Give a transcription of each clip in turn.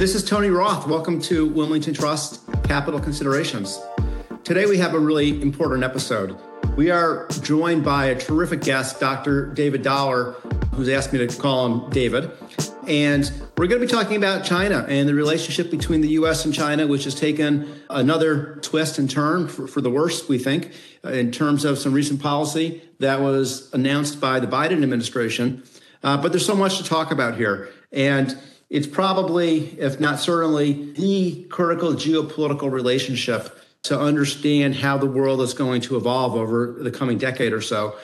This is Tony Roth. Welcome to Wilmington Trust Capital Considerations. Today we have a really important episode. We are joined by a terrific guest, Dr. David Dollar, who's asked me to call him David. And we're going to be talking about China and the relationship between the U.S. and China, which has taken another twist and turn for the worst, we think, in terms of some recent policy that was announced by the Biden administration. But there's so much to talk about here. And it's probably, if not certainly, the critical geopolitical relationship to understand how the world is going to evolve over the coming decade or so.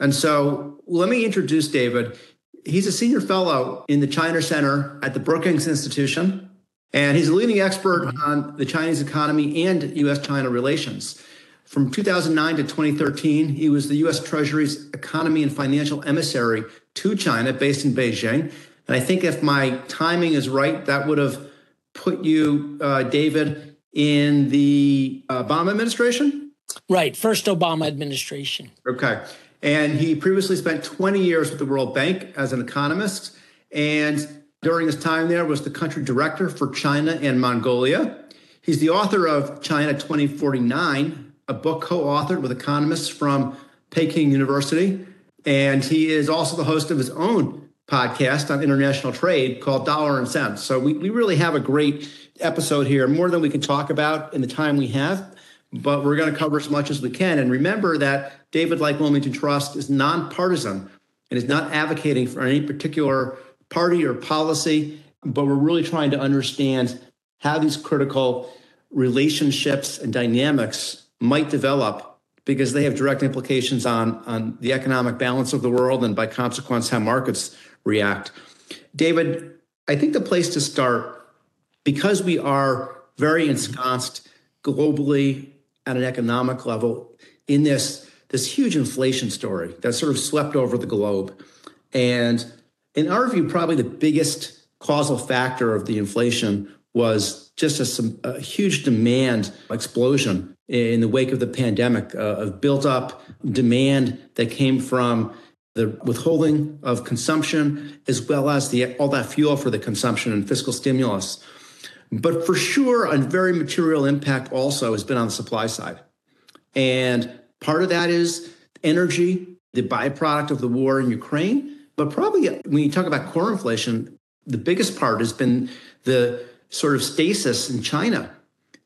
And so let me introduce David. He's a senior fellow in the China Center at the Brookings Institution, and he's a leading expert on the Chinese economy and U.S.-China relations. From 2009 to 2013, he was the U.S. Treasury's economy and financial emissary to China based in Beijing. And I think if my timing is right, that would have put you, David, in the Obama administration? Right. First Obama administration. Okay. And he previously spent 20 years with the World Bank as an economist. And during his time there was the country director for China and Mongolia. He's the author of China 2049, a book co-authored with economists from Peking University. And he is also the host of his own podcast on international trade called Dollar and Cents. So we really have a great episode here, more than we can talk about in the time we have. But we're going to cover as much as we can. And remember that David, like Wilmington Trust, is nonpartisan and is not advocating for any particular party or policy. But we're really trying to understand how these critical relationships and dynamics might develop, because they have direct implications on the economic balance of the world and, by consequence, how markets react. David, I think the place to start, because we are very ensconced globally at an economic level in this huge inflation story that sort of swept over the globe. And in our view, probably the biggest causal factor of the inflation was just a huge demand explosion in the wake of the pandemic, of built-up demand that came from the withholding of consumption, as well as all that fuel for the consumption and fiscal stimulus. But for sure, a very material impact also has been on the supply side. And part of that is energy, the byproduct of the war in Ukraine. But probably when you talk about core inflation, the biggest part has been the sort of stasis in China.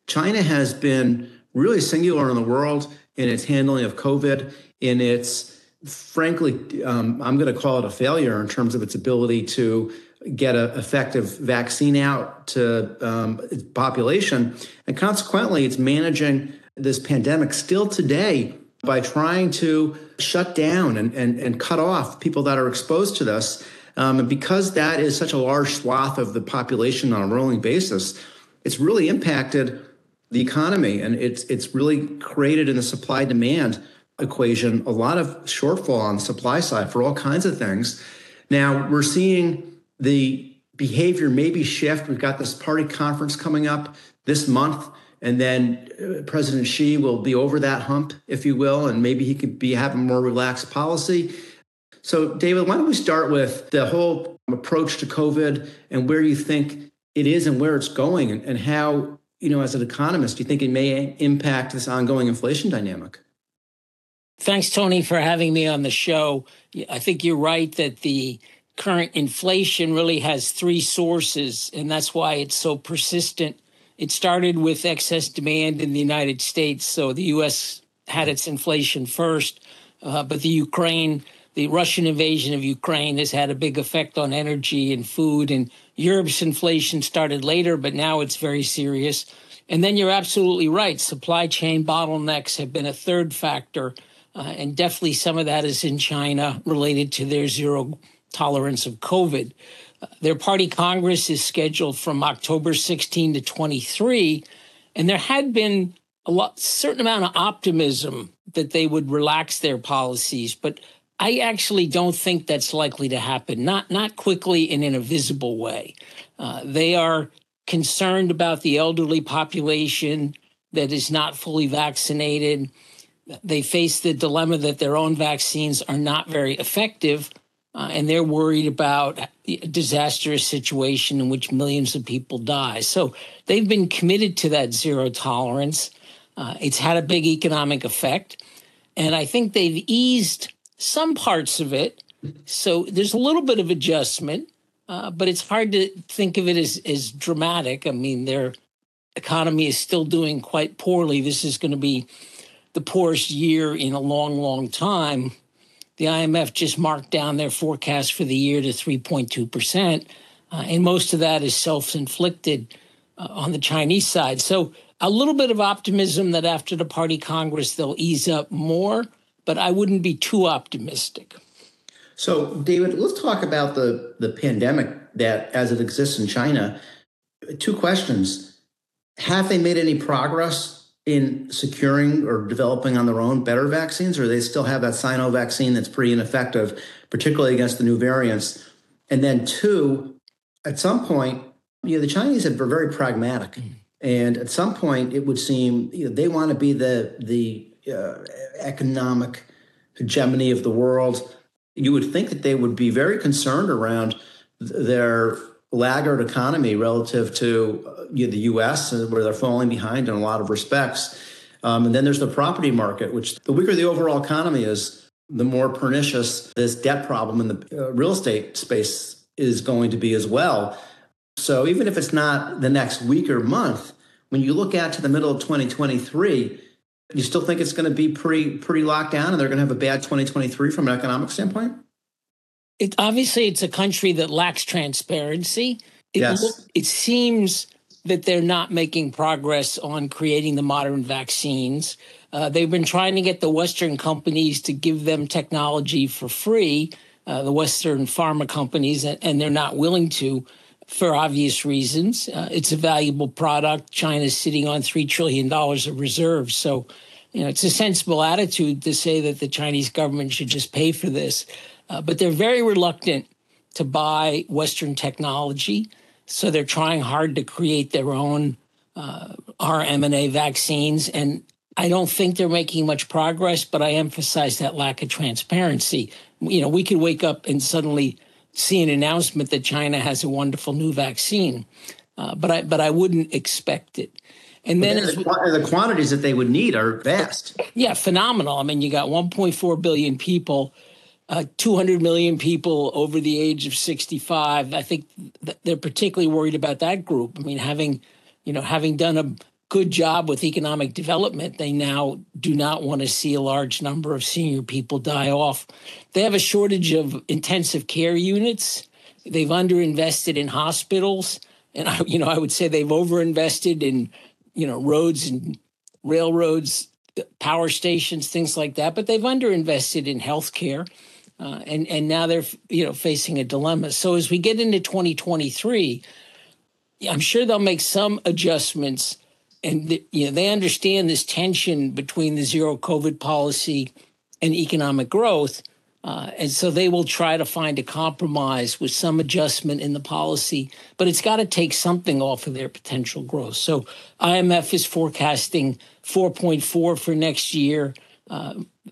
China has been really singular in the world in its handling of COVID, in its, frankly, I'm going to call it a failure in terms of its ability to get an effective vaccine out to its population. And consequently, it's managing this pandemic still today by trying to shut down and cut off people that are exposed to this. And because that is such a large swath of the population on a rolling basis, it's really impacted the economy. And it's really created in the supply-demand equation a lot of shortfall on the supply side for all kinds of things. Now, we're seeing the behavior maybe shift. We've got this party conference coming up this month, and then President Xi will be over that hump, if you will, and maybe he could be having more relaxed policy. So, David, why don't we start with the whole approach to COVID and where you think it is and where it's going, and how, as an economist, do you think it may impact this ongoing inflation dynamic? Thanks, Tony, for having me on the show. I think you're right that the current inflation really has three sources, and that's why it's so persistent. It started with excess demand in the United States. So the U.S. had its inflation first, but the Russian invasion of Ukraine has had a big effect on energy and food, and Europe's inflation started later, but now it's very serious. And then you're absolutely right. Supply chain bottlenecks have been a third factor, and definitely some of that is in China related to their zero tolerance of COVID. Their party Congress is scheduled from October 16 to 23, and there had been certain amount of optimism that they would relax their policies, but I actually don't think that's likely to happen, not quickly and in a visible way. They are concerned about the elderly population that is not fully vaccinated. They face the dilemma that their own vaccines are not very effective, And they're worried about the disastrous situation in which millions of people die. So they've been committed to that zero tolerance. It's had a big economic effect. And I think they've eased some parts of it. So there's a little bit of adjustment, but it's hard to think of it as dramatic. I mean, their economy is still doing quite poorly. This is going to be the poorest year in a long, long time. The IMF just marked down their forecast for the year to 3.2%, and most of that is self-inflicted on the Chinese side. So a little bit of optimism that after the Party Congress, they'll ease up more, but I wouldn't be too optimistic. So, David, let's talk about the pandemic that as it exists in China. Two questions. Have they made any progress in securing or developing on their own better vaccines, or they still have that Sinovac vaccine that's pretty ineffective, particularly against the new variants? And then two, at some point, the Chinese are very pragmatic. And at some point, it would seem they want to be the economic hegemony of the world. You would think that they would be very concerned around their laggard economy relative to the U.S., where they're falling behind in a lot of respects. And then there's the property market, which the weaker the overall economy is, the more pernicious this debt problem in the real estate space is going to be as well. So even if it's not the next week or month, when you look out to the middle of 2023, you still think it's going to be pretty locked down and they're going to have a bad 2023 from an economic standpoint? It's a country that lacks transparency. It seems that they're not making progress on creating the modern vaccines. They've been trying to get the Western companies to give them technology for free, the Western pharma companies, and they're not willing to for obvious reasons. It's a valuable product. China's sitting on $3 trillion of reserves. So, it's a sensible attitude to say that the Chinese government should just pay for this. But they're very reluctant to buy Western technology, so they're trying hard to create their own mRNA vaccines. And I don't think they're making much progress, but I emphasize that lack of transparency. We could wake up and suddenly see an announcement that China has a wonderful new vaccine, but I wouldn't expect it. And then the quantities that they would need are vast. Yeah, phenomenal. I mean, you got 1.4 billion people. 200 million people over the age of 65. I think they're particularly worried about that group. I mean, having done a good job with economic development, they now do not want to see a large number of senior people die off. They have a shortage of intensive care units. They've underinvested in hospitals, and I would say they've overinvested in roads and railroads, power stations, things like that. But they've underinvested in healthcare. And now they're, facing a dilemma. So as we get into 2023, I'm sure they'll make some adjustments. And, they understand this tension between the zero COVID policy and economic growth. And so they will try to find a compromise with some adjustment in the policy. But it's got to take something off of their potential growth. So IMF is forecasting 4.4 for next year.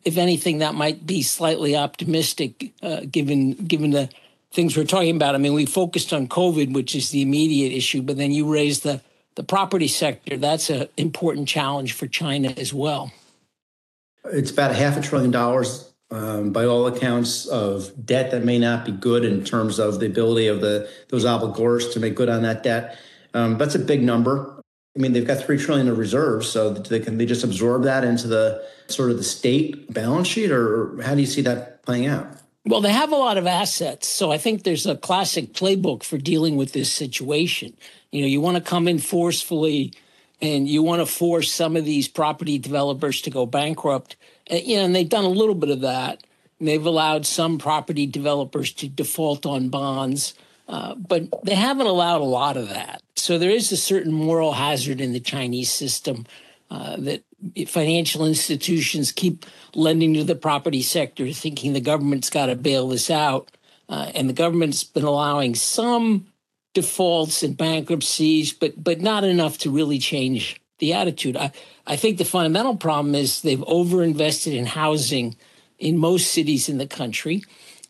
If anything, that might be slightly optimistic, given the things we're talking about. I mean, we focused on COVID, which is the immediate issue, but then you raise the property sector. That's an important challenge for China as well. It's about $500 billion, by all accounts, of debt that may not be good in terms of the ability of those obligors to make good on that debt. That's a big number. I mean, they've got $3 trillion of reserves, so can they just absorb that into the sort of the state balance sheet, or how do you see that playing out? Well, they have a lot of assets, so I think there's a classic playbook for dealing with this situation. You want to come in forcefully, and you want to force some of these property developers to go bankrupt, and they've done a little bit of that. They've allowed some property developers to default on bonds, but they haven't allowed a lot of that. So there is a certain moral hazard in the Chinese system that financial institutions keep lending to the property sector, thinking the government's got to bail this out. And the government's been allowing some defaults and bankruptcies, but not enough to really change the attitude. I think the fundamental problem is they've overinvested in housing in most cities in the country.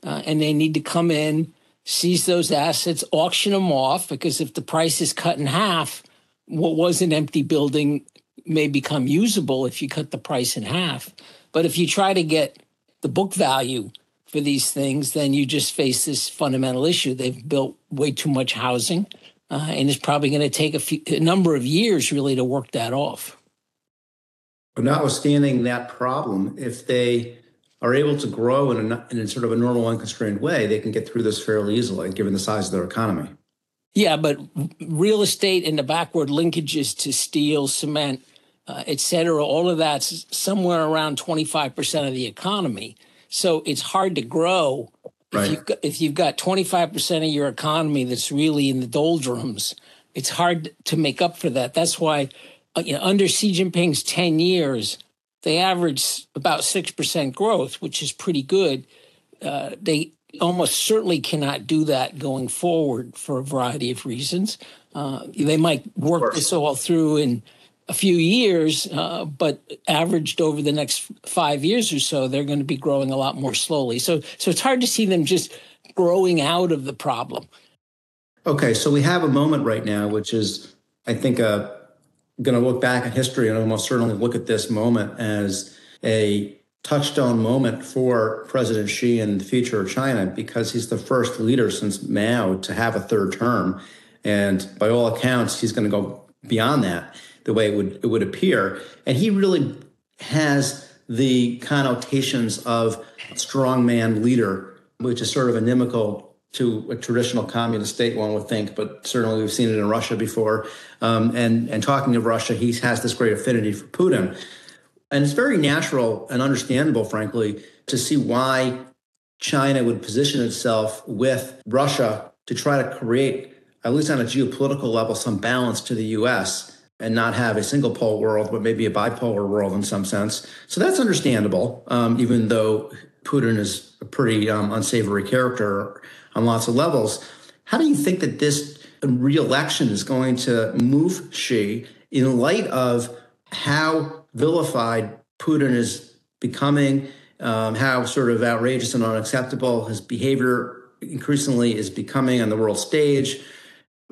and they need to come in, seize those assets, auction them off, because if the price is cut in half, what was an empty building may become usable if you cut the price in half. But if you try to get the book value for these things, then you just face this fundamental issue. They've built way too much housing, and it's probably going to take a number of years really to work that off. But notwithstanding that problem, if they are able to grow in a sort of a normal, unconstrained way, they can get through this fairly easily, given the size of their economy. Yeah, but real estate and the backward linkages to steel, cement, et cetera, all of that's somewhere around 25% of the economy. So it's hard to grow if you've got 25% of your economy that's really in the doldrums. It's hard to make up for that. That's why under Xi Jinping's 10 years, they averaged about 6% growth, which is pretty good. They almost certainly cannot do that going forward for a variety of reasons. They might work this all through in a few years, but averaged over the next 5 years or so, they're going to be growing a lot more slowly. So it's hard to see them just growing out of the problem. Okay, so we have a moment right now, which is, I think, going to look back at history and almost certainly look at this moment as a touchstone moment for President Xi and the future of China, because he's the first leader since Mao to have a third term. And by all accounts, he's going to go beyond that, the way it would appear. And he really has the connotations of strongman leader, which is sort of inimical to a traditional communist state, one would think, but certainly we've seen it in Russia before. And talking of Russia, he has this great affinity for Putin. And it's very natural and understandable, frankly, to see why China would position itself with Russia to try to create, at least on a geopolitical level, some balance to the U.S. and not have a single pole world, but maybe a bipolar world in some sense. So that's understandable, even though Putin is a pretty unsavory character on lots of levels. How do you think that this re-election is going to move Xi in light of how vilified Putin is becoming, how sort of outrageous and unacceptable his behavior increasingly is becoming on the world stage?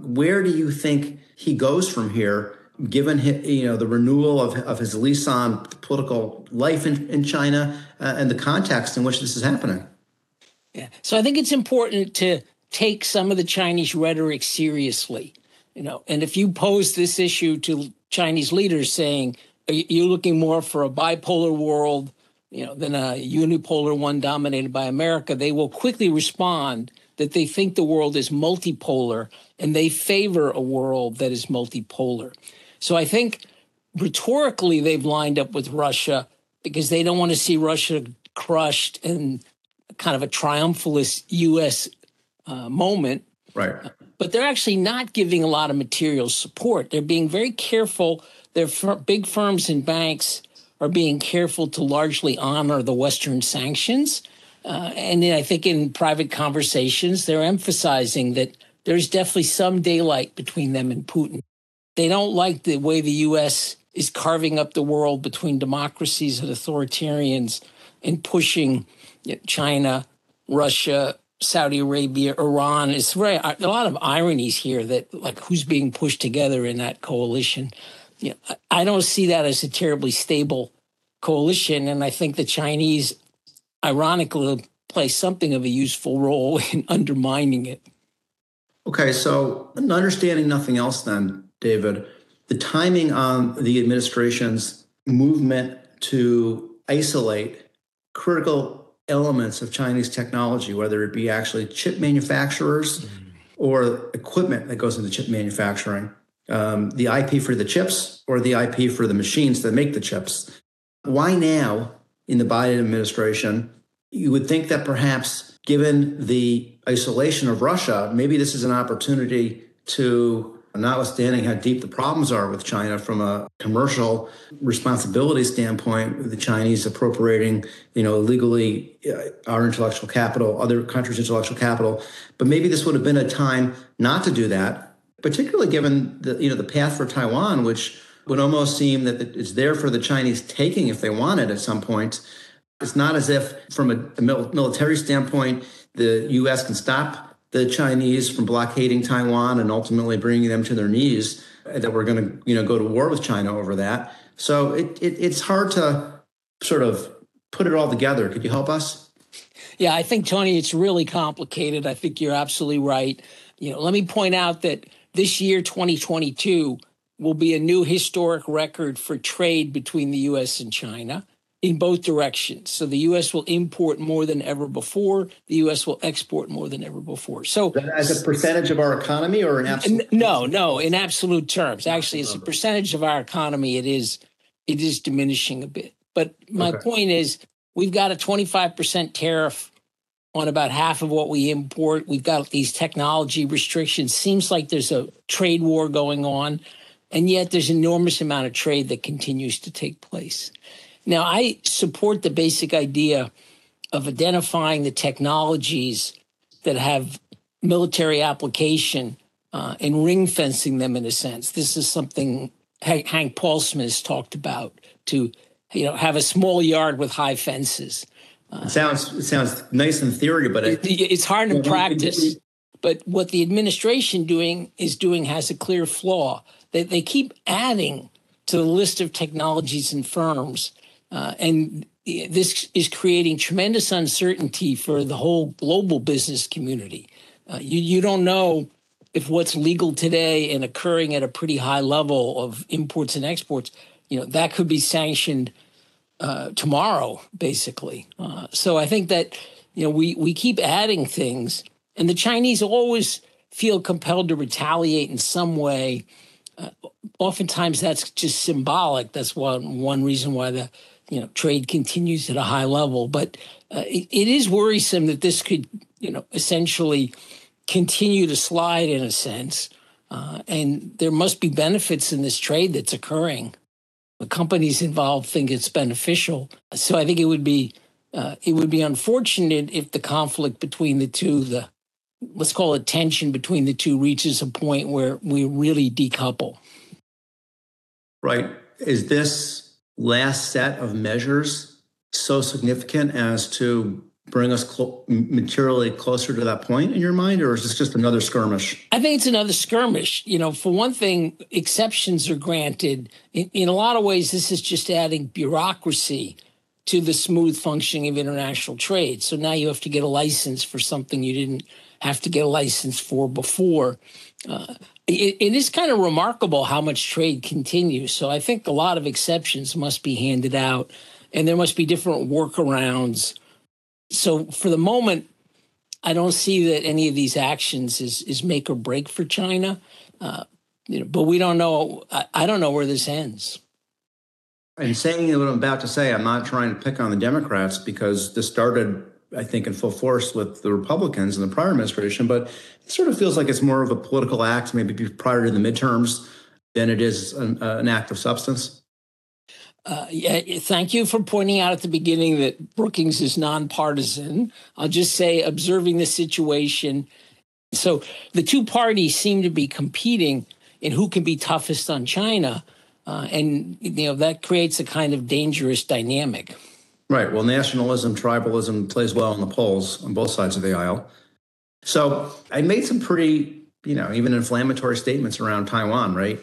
Where do you think he goes from here, given the renewal of his lease on political life in China and the context in which this is happening? Yeah. So I think it's important to take some of the Chinese rhetoric seriously, and if you pose this issue to Chinese leaders saying, are you looking more for a bipolar world, than a unipolar one dominated by America, they will quickly respond that they think the world is multipolar and they favor a world that is multipolar. So I think rhetorically they've lined up with Russia because they don't want to see Russia crushed and kind of a triumphalist U.S. moment. Right. But they're actually not giving a lot of material support. They're being very careful. Their big firms and banks are being careful to largely honor the Western sanctions. And I think in private conversations, they're emphasizing that there's definitely some daylight between them and Putin. They don't like the way the U.S. is carving up the world between democracies and authoritarians and pushing China, Russia, Saudi Arabia, Iran. It's very, a lot of ironies here that, like, who's being pushed together in that coalition. I don't see that as a terribly stable coalition. And I think the Chinese, ironically, play something of a useful role in undermining it. Okay, so understanding nothing else then, David, the timing on the administration's movement to isolate critical elements of Chinese technology, whether it be actually chip manufacturers or equipment that goes into chip manufacturing, the IP for the chips or the IP for the machines that make the chips. Why now in the Biden administration? You would think that perhaps given the isolation of Russia, maybe this is an opportunity to, notwithstanding how deep the problems are with China from a commercial responsibility standpoint, the Chinese appropriating, illegally our intellectual capital, other countries' intellectual capital. But maybe this would have been a time not to do that, particularly given the path for Taiwan, which would almost seem that it's there for the Chinese taking if they wanted at some point. It's not as if from a military standpoint, the U.S. can stop the Chinese from blockading Taiwan and ultimately bringing them to their knees, that we're going to, go to war with China over that. So it's hard to sort of put it all together. Could you help us? Yeah, I think, Tony, it's really complicated. I think you're absolutely right. Let me point out that this year, 2022, will be a new historic record for trade between the U.S. and China in both directions. So the U.S. will import more than ever before. The U.S. will export more than ever before. So as a percentage of our economy or an absolute? No, in absolute terms. Actually, as a percentage of our economy, it is diminishing a bit. But my point is, we've got a 25% tariff on about half of what we import. We've got these technology restrictions. Seems like there's a trade war going on. And yet there's an enormous amount of trade that continues to take place. Now, I support the basic idea of identifying the technologies that have military application and ring fencing them in a sense. This is something Hank Paulson has talked about, to have a small yard with high fences. It sounds nice in theory, but it's hard in practice. But what the administration is doing has a clear flaw. They keep adding to the list of technologies and firms, and this is creating tremendous uncertainty for the whole global business community. You don't know if what's legal today and occurring at a pretty high level of imports and exports, that could be sanctioned tomorrow, basically. So I think that we keep adding things, and the Chinese always feel compelled to retaliate in some way. Oftentimes that's just symbolic. That's one reason why the trade continues at a high level. But it is worrisome that this could essentially continue to slide in a sense. And there must be benefits in this trade that's occurring. The companies involved think it's beneficial. So I think it would be unfortunate if the conflict between the two, let's call it tension between the two, reaches a point where we really decouple. Right. Is this last set of measures so significant as to bring us materially closer to that point in your mind, or is this just another skirmish? I think it's another skirmish. For one thing, exceptions are granted. In a lot of ways, this is just adding bureaucracy to the smooth functioning of international trade. So now you have to get a license for something you didn't have to get a license for before. It is kind of remarkable how much trade continues. So I think a lot of exceptions must be handed out, and there must be different workarounds. So for the moment, I don't see that any of these actions is make or break for China. But we don't know. I don't know where this ends. And saying what I'm about to say, I'm not trying to pick on the Democrats, because this started, I think, in full force with the Republicans in the prior administration, but it sort of feels like it's more of a political act, maybe prior to the midterms, than it is an act of substance. Thank you for pointing out at the beginning that Brookings is nonpartisan. I'll just say, observing the situation, so the two parties seem to be competing in who can be toughest on China, and that creates a kind of dangerous dynamic. Right. Well, nationalism, tribalism plays well in the polls on both sides of the aisle. So I made some pretty, even inflammatory statements around Taiwan, right?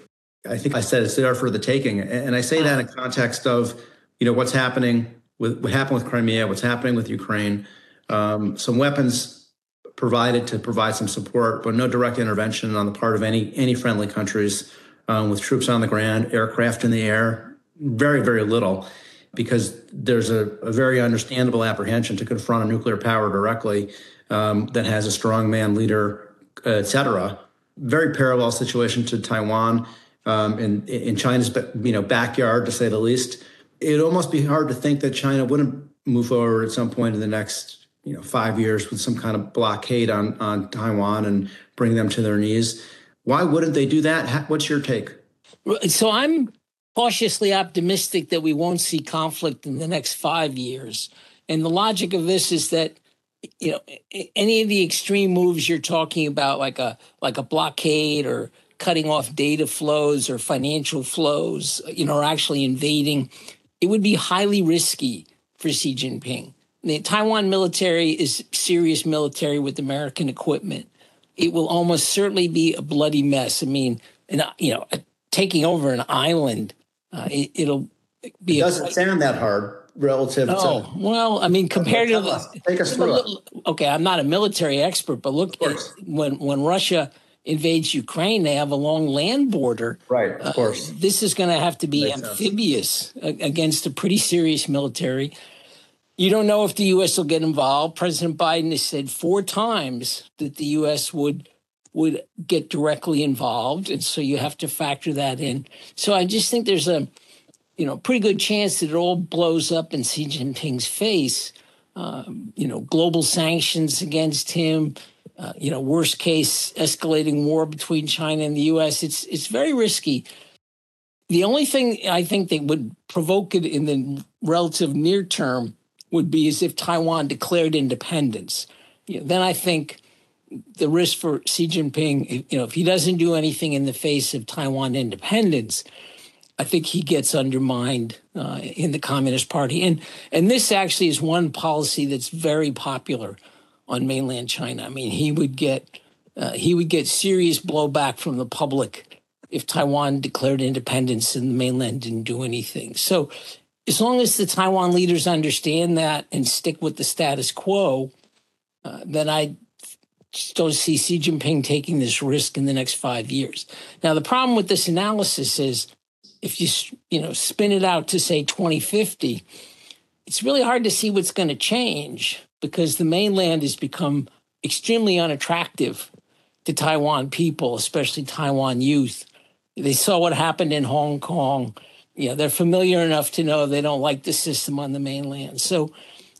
I think I said it's there for the taking. And I say that in context of, what's happening with what happened with Crimea, what's happening with Ukraine, some weapons provided to provide some support, but no direct intervention on the part of any friendly countries, with troops on the ground, aircraft in the air, very, very little. Because there's a very understandable apprehension to confront a nuclear power directly that has a strongman leader, et cetera. Very parallel situation to Taiwan and in China's backyard, to say the least. It'd almost be hard to think that China wouldn't move forward at some point in the next 5 years with some kind of blockade on Taiwan and bring them to their knees. Why wouldn't they do that? What's your take? So I'm cautiously optimistic that we won't see conflict in the next 5 years. And the logic of this is that, any of the extreme moves you're talking about, like a blockade or cutting off data flows or financial flows, or actually invading, it would be highly risky for Xi Jinping. The Taiwan military is serious military with American equipment. It will almost certainly be a bloody mess. I mean, and, you know, taking over an island, it'll be. It doesn't sound that hard relative to. Well, I mean, compared to. Take us through it. Okay, I'm not a military expert, but look, when Russia invades Ukraine, they have a long land border. Right, of course. This is going to have to be amphibious against a pretty serious military. You don't know if the U.S. will get involved. President Biden has said 4 times that the U.S. would get directly involved, and so you have to factor that in. So I just think there's a, you know, pretty good chance that it all blows up in Xi Jinping's face. You know, global sanctions against him. You know, worst case, escalating war between China and the U.S. It's very risky. The only thing I think that would provoke it in the relative near term would be as if Taiwan declared independence. You know, then I think the risk for Xi Jinping, you know, if he doesn't do anything in the face of Taiwan independence, I think he gets undermined in the Communist Party. And this actually is one policy that's very popular on mainland China. I mean, he would get serious blowback from the public if Taiwan declared independence and the mainland didn't do anything. So as long as the Taiwan leaders understand that and stick with the status quo, then I just don't see Xi Jinping taking this risk in the next 5 years. Now, the problem with this analysis is if you spin it out to, say, 2050, it's really hard to see what's going to change because the mainland has become extremely unattractive to Taiwan people, especially Taiwan youth. They saw what happened in Hong Kong. Yeah, they're familiar enough to know they don't like the system on the mainland. So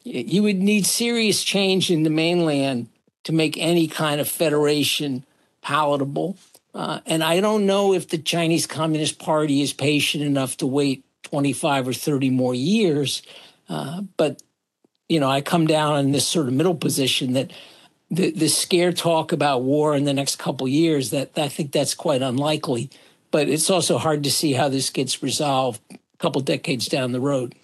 you would need serious change in the mainland to make any kind of federation palatable. And I don't know if the Chinese Communist Party is patient enough to wait 25 or 30 more years. But, you know, I come down in this sort of middle position that the scare talk about war in the next couple of years, that I think that's quite unlikely. But it's also hard to see how this gets resolved a couple decades down the road.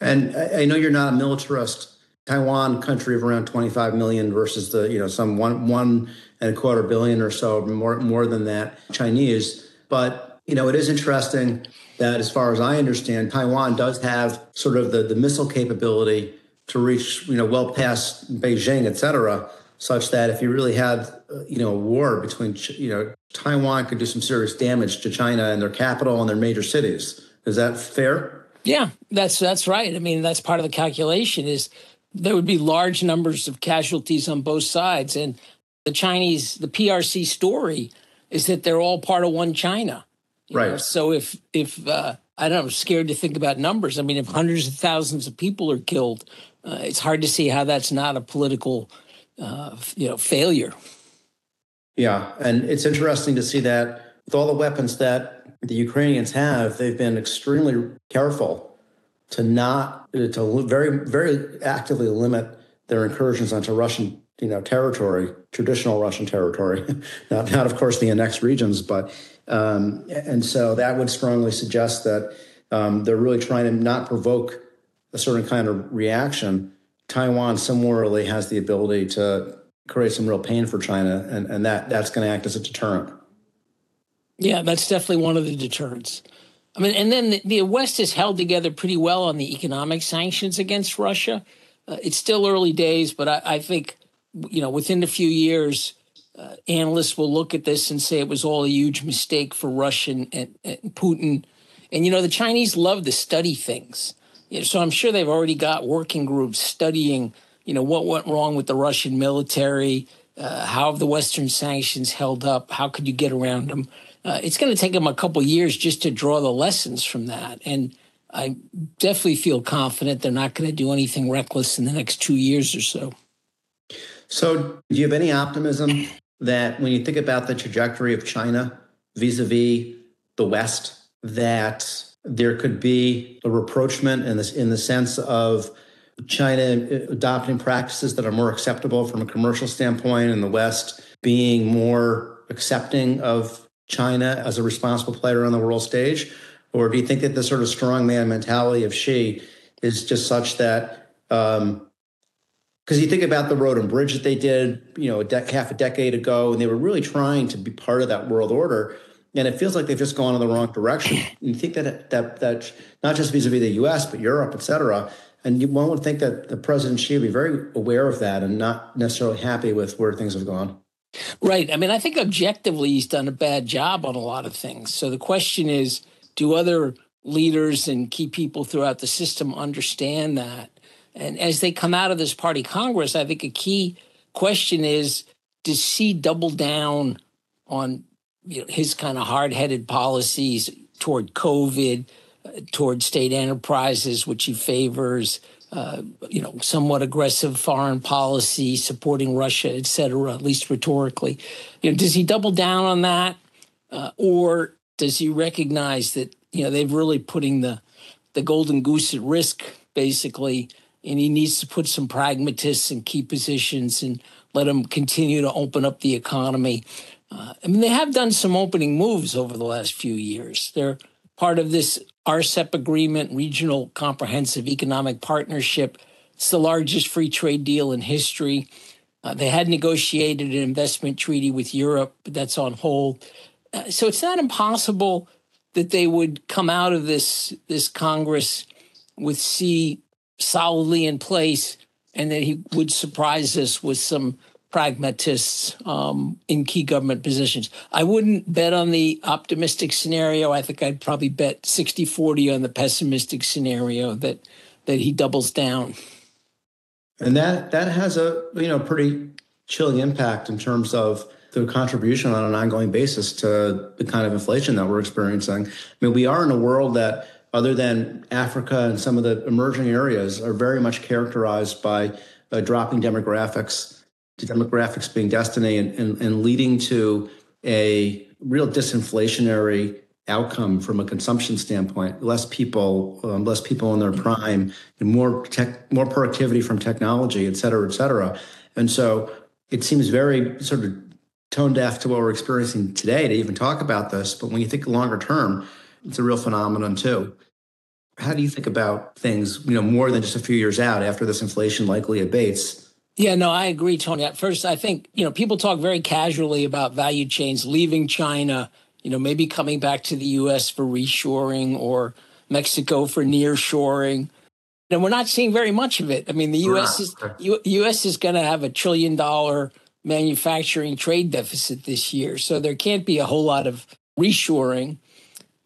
And I know you're not a militarist. Taiwan, country of around 25 million versus the, you know, some one and a quarter billion or so, more than that, Chinese. But, you know, it is interesting that as far as I understand, Taiwan does have sort of the missile capability to reach, you know, well past Beijing, et cetera, such that if you really had, you know, a war between, you know, Taiwan could do some serious damage to China and their capital and their major cities. Is that fair? Yeah, that's right. I mean, that's part of the calculation is there would be large numbers of casualties on both sides. And the Chinese, the PRC story is that they're all part of one China. Right. Know? So if I don't know, I'm scared to think about numbers. I mean, if hundreds of thousands of people are killed, it's hard to see how that's not a political failure. Yeah, and it's interesting to see that with all the weapons that the Ukrainians have, they've been extremely careful to very, very actively limit their incursions onto Russian, you know, territory, traditional Russian territory, not of course the annexed regions, but and so that would strongly suggest that they're really trying to not provoke a certain kind of reaction. Taiwan similarly has the ability to create some real pain for China, and that's going to act as a deterrent. Yeah, that's definitely one of the deterrents. I mean, and then the West has held together pretty well on the economic sanctions against Russia. It's still early days, but I think, you know, within a few years, analysts will look at this and say it was all a huge mistake for Russia and Putin. And, you know, the Chinese love to study things. You know, so I'm sure they've already got working groups studying, you know, what went wrong with the Russian military? How have the Western sanctions held up? How could you get around them? It's going to take them a couple of years just to draw the lessons from that. And I definitely feel confident they're not going to do anything reckless in the next 2 years or so. So do you have any optimism that when you think about the trajectory of China vis-a-vis the West, that there could be a rapprochement in the sense of China adopting practices that are more acceptable from a commercial standpoint and the West being more accepting of China as a responsible player on the world stage? Or do you think that the sort of strongman mentality of Xi is just such that, because you think about the road and bridge that they did, you know, half a decade ago, and they were really trying to be part of that world order. And it feels like they've just gone in the wrong direction. You think that that not just vis-a-vis the U.S., but Europe, et cetera. And you one would think that the president should be very aware of that and not necessarily happy with where things have gone. Right. I mean, I think objectively he's done a bad job on a lot of things. So the question is, do other leaders and key people throughout the system understand that? And as they come out of this party Congress, I think a key question is, does he double down on, you know, his kind of hard-headed policies toward COVID, toward state enterprises, which he favors, you know, somewhat aggressive foreign policy, supporting Russia, et cetera, at least rhetorically. You know, does he double down on that? Or does he recognize that, you know, they've really putting the golden goose at risk, basically, and he needs to put some pragmatists in key positions and let them continue to open up the economy. I mean, they have done some opening moves over the last few years. They're part of this RCEP agreement, Regional Comprehensive Economic Partnership. It's the largest free trade deal in history. They had negotiated an investment treaty with Europe, but that's on hold. So it's not impossible that they would come out of this Congress with C solidly in place, and that he would surprise us with some pragmatists in key government positions. I wouldn't bet on the optimistic scenario. I think I'd probably bet 60-40 on the pessimistic scenario that he doubles down. And that has a, you know, pretty chilling impact in terms of the contribution on an ongoing basis to the kind of inflation that we're experiencing. I mean, we are in a world that, other than Africa and some of the emerging areas, are very much characterized by dropping demographics, demographics being destiny, and leading to a real disinflationary outcome from a consumption standpoint. Less people in their prime, and more productivity from technology, et cetera, et cetera. And so it seems very sort of tone deaf to what we're experiencing today to even talk about this. But when you think longer term, it's a real phenomenon too. How do you think about things, you know, more than just a few years out after this inflation likely abates? Yeah, no, I agree, Tony. At first, I think, you know, people talk very casually about value chains leaving China, you know, maybe coming back to the U.S. for reshoring or Mexico for nearshoring. And we're not seeing very much of it. I mean, the U.S. is going to have a $1 trillion manufacturing trade deficit this year. So there can't be a whole lot of reshoring.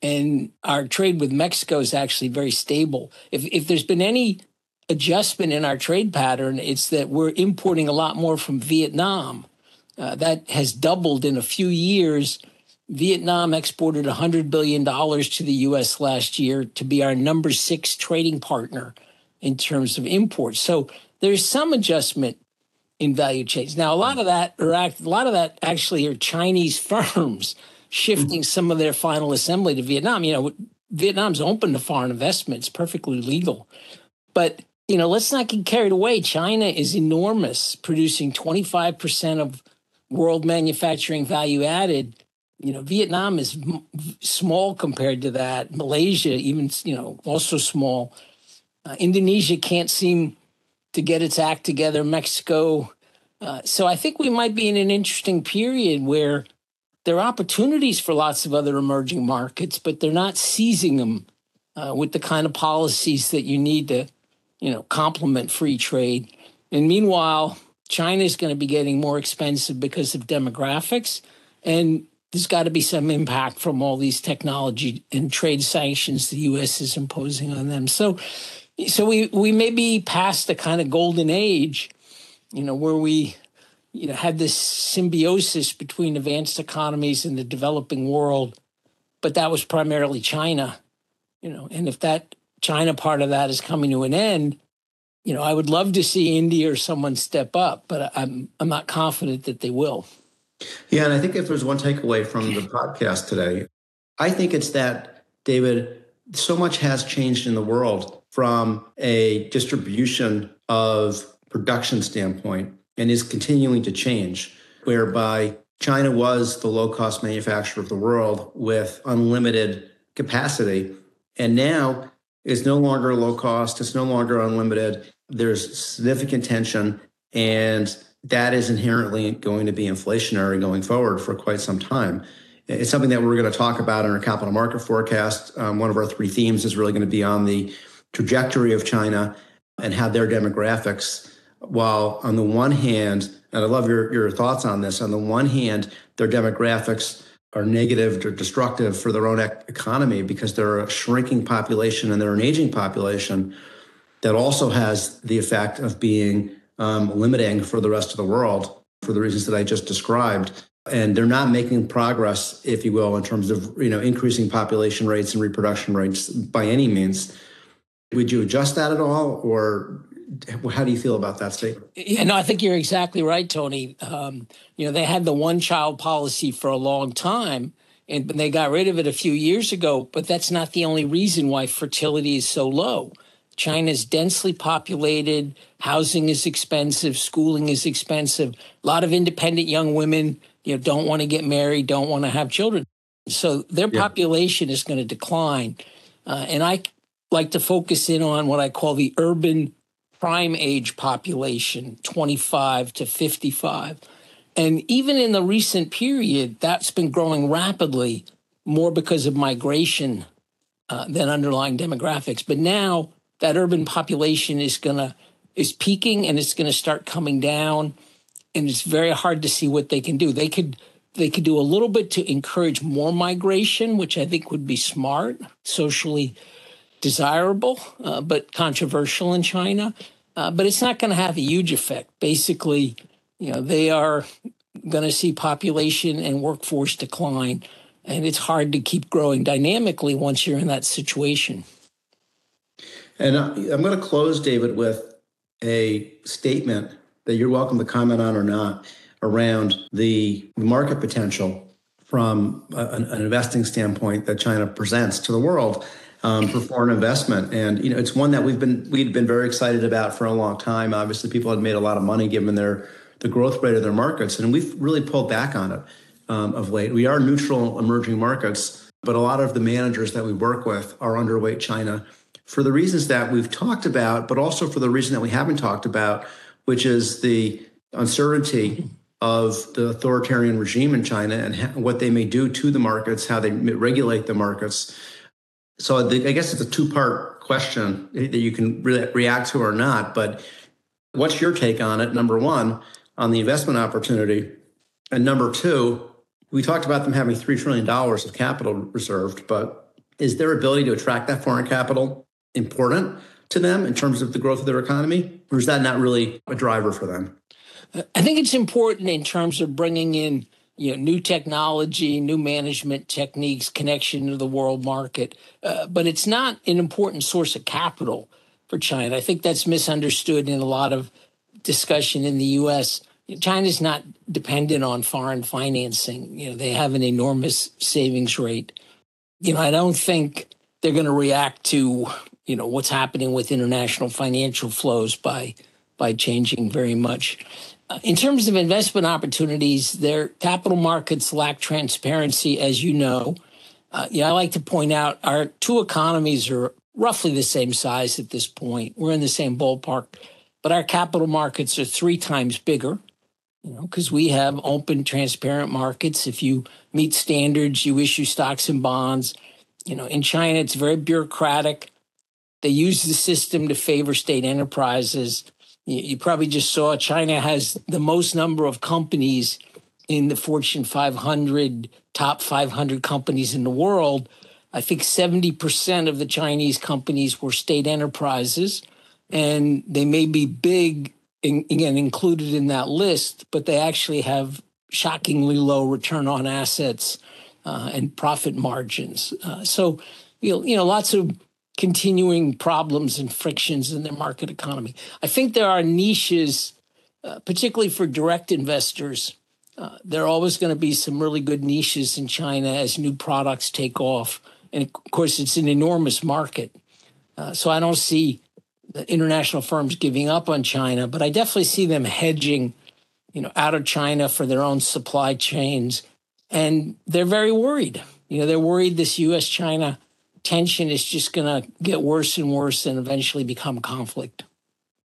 And our trade with Mexico is actually very stable. If there's been any adjustment in our trade pattern, it's that we're importing a lot more from Vietnam. That has doubled in a few years. Vietnam exported $100 billion to the U.S. last year to be our number 6 trading partner in terms of imports. So there's some adjustment in value chains. Now, a lot of that actually are Chinese firms shifting some of their final assembly to Vietnam. You know, Vietnam's open to foreign investment. It's perfectly legal. But, you know, let's not get carried away. China is enormous, producing 25% of world manufacturing value added. You know, Vietnam is small compared to that. Malaysia, even, you know, also small. Indonesia can't seem to get its act together. Mexico. So I think we might be in an interesting period where there are opportunities for lots of other emerging markets, but they're not seizing them with the kind of policies that you need to, you know, complement free trade. And meanwhile, China is going to be getting more expensive because of demographics. And there's got to be some impact from all these technology and trade sanctions the U.S. is imposing on them. So we may be past the kind of golden age, you know, where we, you know, had this symbiosis between advanced economies and the developing world, but that was primarily China, you know, and if that China part of that is coming to an end, you know, I would love to see India or someone step up, but I'm not confident that they will. Yeah, and I think if there's one takeaway from the podcast today, I think it's that, David, so much has changed in the world from a distribution of production standpoint, and is continuing to change, whereby China was the low-cost manufacturer of the world with unlimited capacity. And now is no longer low cost. It's no longer unlimited. There's significant tension, and that is inherently going to be inflationary going forward for quite some time. It's something that we're going to talk about in our capital market forecast. One of our three themes is really going to be on the trajectory of China and how their demographics, while on the one hand, and I love your thoughts on this, on the one hand, their demographics are negative or destructive for their own economy because they're a shrinking population and they're an aging population that also has the effect of being limiting for the rest of the world for the reasons that I just described. And they're not making progress, if you will, in terms of, you know, increasing population rates and reproduction rates by any means. Would you adjust that at all, or how do you feel about that statement? Yeah, no, I think you're exactly right, Tony. They had the one-child policy for a long time, and they got rid of it a few years ago. But that's not the only reason why fertility is so low. China's densely populated, housing is expensive, schooling is expensive. A lot of independent young women, don't want to get married, don't want to have children. So their population is going to decline. And I like to focus in on what I call the urban prime age population, 25 to 55. And even in the recent period, that's been growing rapidly, more because of migration than underlying demographics. But now that urban population is peaking, and it's going to start coming down. And it's very hard to see what they can do. They could do a little bit to encourage more migration, which I think would be smart, socially desirable, but controversial in China. But it's not going to have a huge effect. Basically, they are going to see population and workforce decline, and it's hard to keep growing dynamically once you're in that situation. And I'm going to close, David, with a statement that you're welcome to comment on or not around the market potential from an investing standpoint that China presents to the world. For foreign investment. And, it's one that we'd been very excited about for a long time. Obviously, people had made a lot of money given the growth rate of their markets. And we've really pulled back on it of late. We are neutral emerging markets, but a lot of the managers that we work with are underweight China for the reasons that we've talked about, but also for the reason that we haven't talked about, which is the uncertainty of the authoritarian regime in China and what they may do to the markets, how they regulate the markets. So I guess it's a two-part question that you can react to or not, but what's your take on it, number one, on the investment opportunity? And number two, we talked about them having $3 trillion of capital reserved, but is their ability to attract that foreign capital important to them in terms of the growth of their economy, or is that not really a driver for them? I think it's important in terms of bringing in new technology, new management techniques, connection to the world market. But it's not an important source of capital for China. I think that's misunderstood in a lot of discussion in the U.S. China's not dependent on foreign financing. They have an enormous savings rate. I don't think they're going to react to, what's happening with international financial flows by changing very much. In terms of investment opportunities, their capital markets lack transparency, as you know. I like to point out our two economies are roughly the same size at this point. We're in the same ballpark, but our capital markets are 3 times bigger, because we have open, transparent markets. If you meet standards, you issue stocks and bonds. In China, it's very bureaucratic. They use the system to favor state enterprises. You probably just saw China has the most number of companies in the Fortune 500, top 500 companies in the world. I think 70% of the Chinese companies were state enterprises, and they may be big, included in that list, but they actually have shockingly low return on assets and profit margins. So, lots of continuing problems and frictions in their market economy. I think there are niches, particularly for direct investors. There are always going to be some really good niches in China as new products take off. And of course, it's an enormous market. So I don't see the international firms giving up on China, but I definitely see them hedging, out of China for their own supply chains. And they're very worried. They're worried this U.S.-China tension is just going to get worse and worse and eventually become conflict.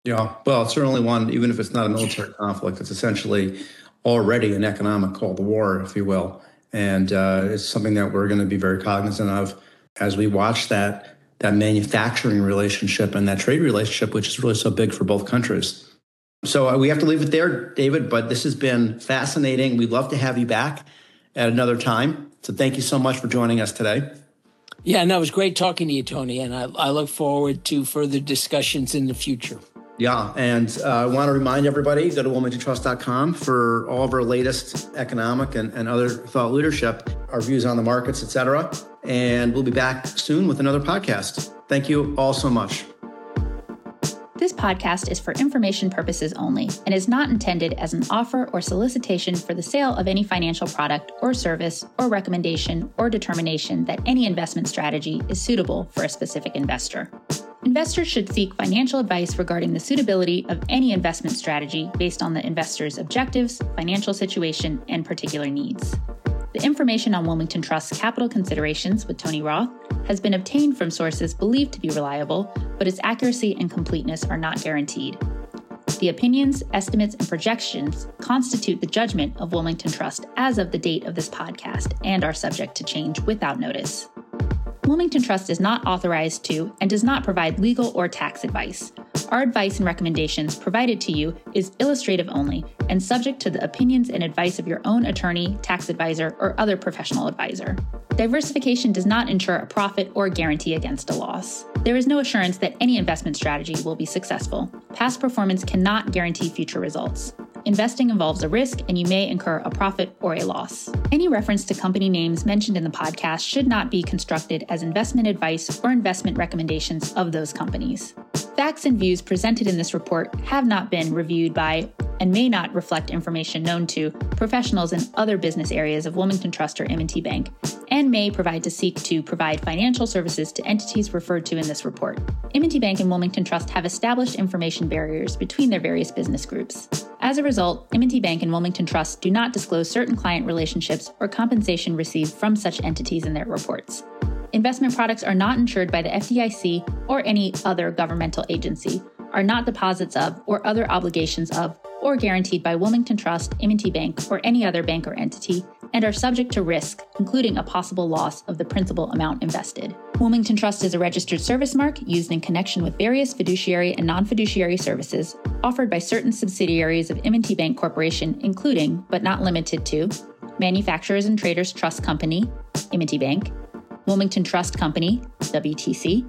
Yeah, well, it's certainly one, even if it's not a military conflict, it's essentially already an economic Cold War, if you will. And it's something that we're going to be very cognizant of as we watch that manufacturing relationship and that trade relationship, which is really so big for both countries. So we have to leave it there, David, but this has been fascinating. We'd love to have you back at another time. So thank you so much for joining us today. Yeah, no, it was great talking to you, Tony, and I look forward to further discussions in the future. Yeah, and I want to remind everybody, go to WilmingtonTrust.com for all of our latest economic and other thought leadership, our views on the markets, etc. And we'll be back soon with another podcast. Thank you all so much. This podcast is for information purposes only and is not intended as an offer or solicitation for the sale of any financial product or service or recommendation or determination that any investment strategy is suitable for a specific investor. Investors should seek financial advice regarding the suitability of any investment strategy based on the investor's objectives, financial situation, and particular needs. The information on Wilmington Trust's Capital Considerations with Tony Roth has been obtained from sources believed to be reliable, but its accuracy and completeness are not guaranteed. The opinions, estimates, and projections constitute the judgment of Wilmington Trust as of the date of this podcast and are subject to change without notice. Wilmington Trust is not authorized to and does not provide legal or tax advice. Our advice and recommendations provided to you is illustrative only and subject to the opinions and advice of your own attorney, tax advisor, or other professional advisor. Diversification does not ensure a profit or guarantee against a loss. There is no assurance that any investment strategy will be successful. Past performance cannot guarantee future results. Investing involves a risk, and you may incur a profit or a loss. Any reference to company names mentioned in the podcast should not be constructed as investment advice or investment recommendations of those companies. Facts and views presented in this report have not been reviewed by and may not reflect information known to professionals in other business areas of Wilmington Trust or M&T Bank, and may seek to provide financial services to entities referred to in this report. M&T Bank and Wilmington Trust have established information barriers between their various business groups. As a result, M&T Bank and Wilmington Trust do not disclose certain client relationships or compensation received from such entities in their reports. Investment products are not insured by the FDIC or any other governmental agency, are not deposits of or other obligations of or guaranteed by Wilmington Trust, M&T Bank, or any other bank or entity, and are subject to risk, including a possible loss of the principal amount invested. Wilmington Trust is a registered service mark used in connection with various fiduciary and non-fiduciary services offered by certain subsidiaries of M&T Bank Corporation, including, but not limited to, Manufacturers and Traders Trust Company, M&T Bank, Wilmington Trust Company, WTC,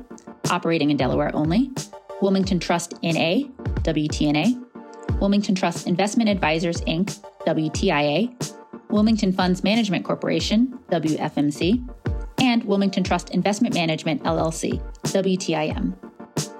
operating in Delaware only, Wilmington Trust N.A., WTNA, Wilmington Trust Investment Advisors, Inc., WTIA, Wilmington Funds Management Corporation, WFMC, and Wilmington Trust Investment Management, LLC, WTIM.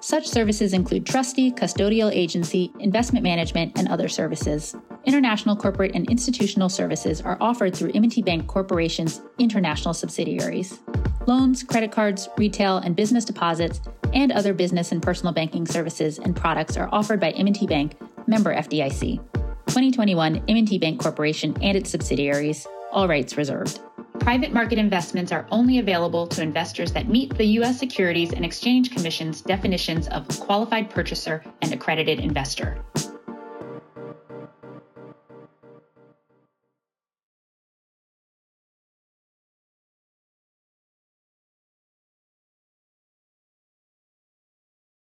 Such services include trustee, custodial agency, investment management, and other services. International corporate and institutional services are offered through M&T Bank Corporation's international subsidiaries. Loans, credit cards, retail and business deposits, and other business and personal banking services and products are offered by M&T Bank, member FDIC. 2021 M&T Bank Corporation and its subsidiaries, all rights reserved. Private market investments are only available to investors that meet the U.S. Securities and Exchange Commission's definitions of qualified purchaser and accredited investor.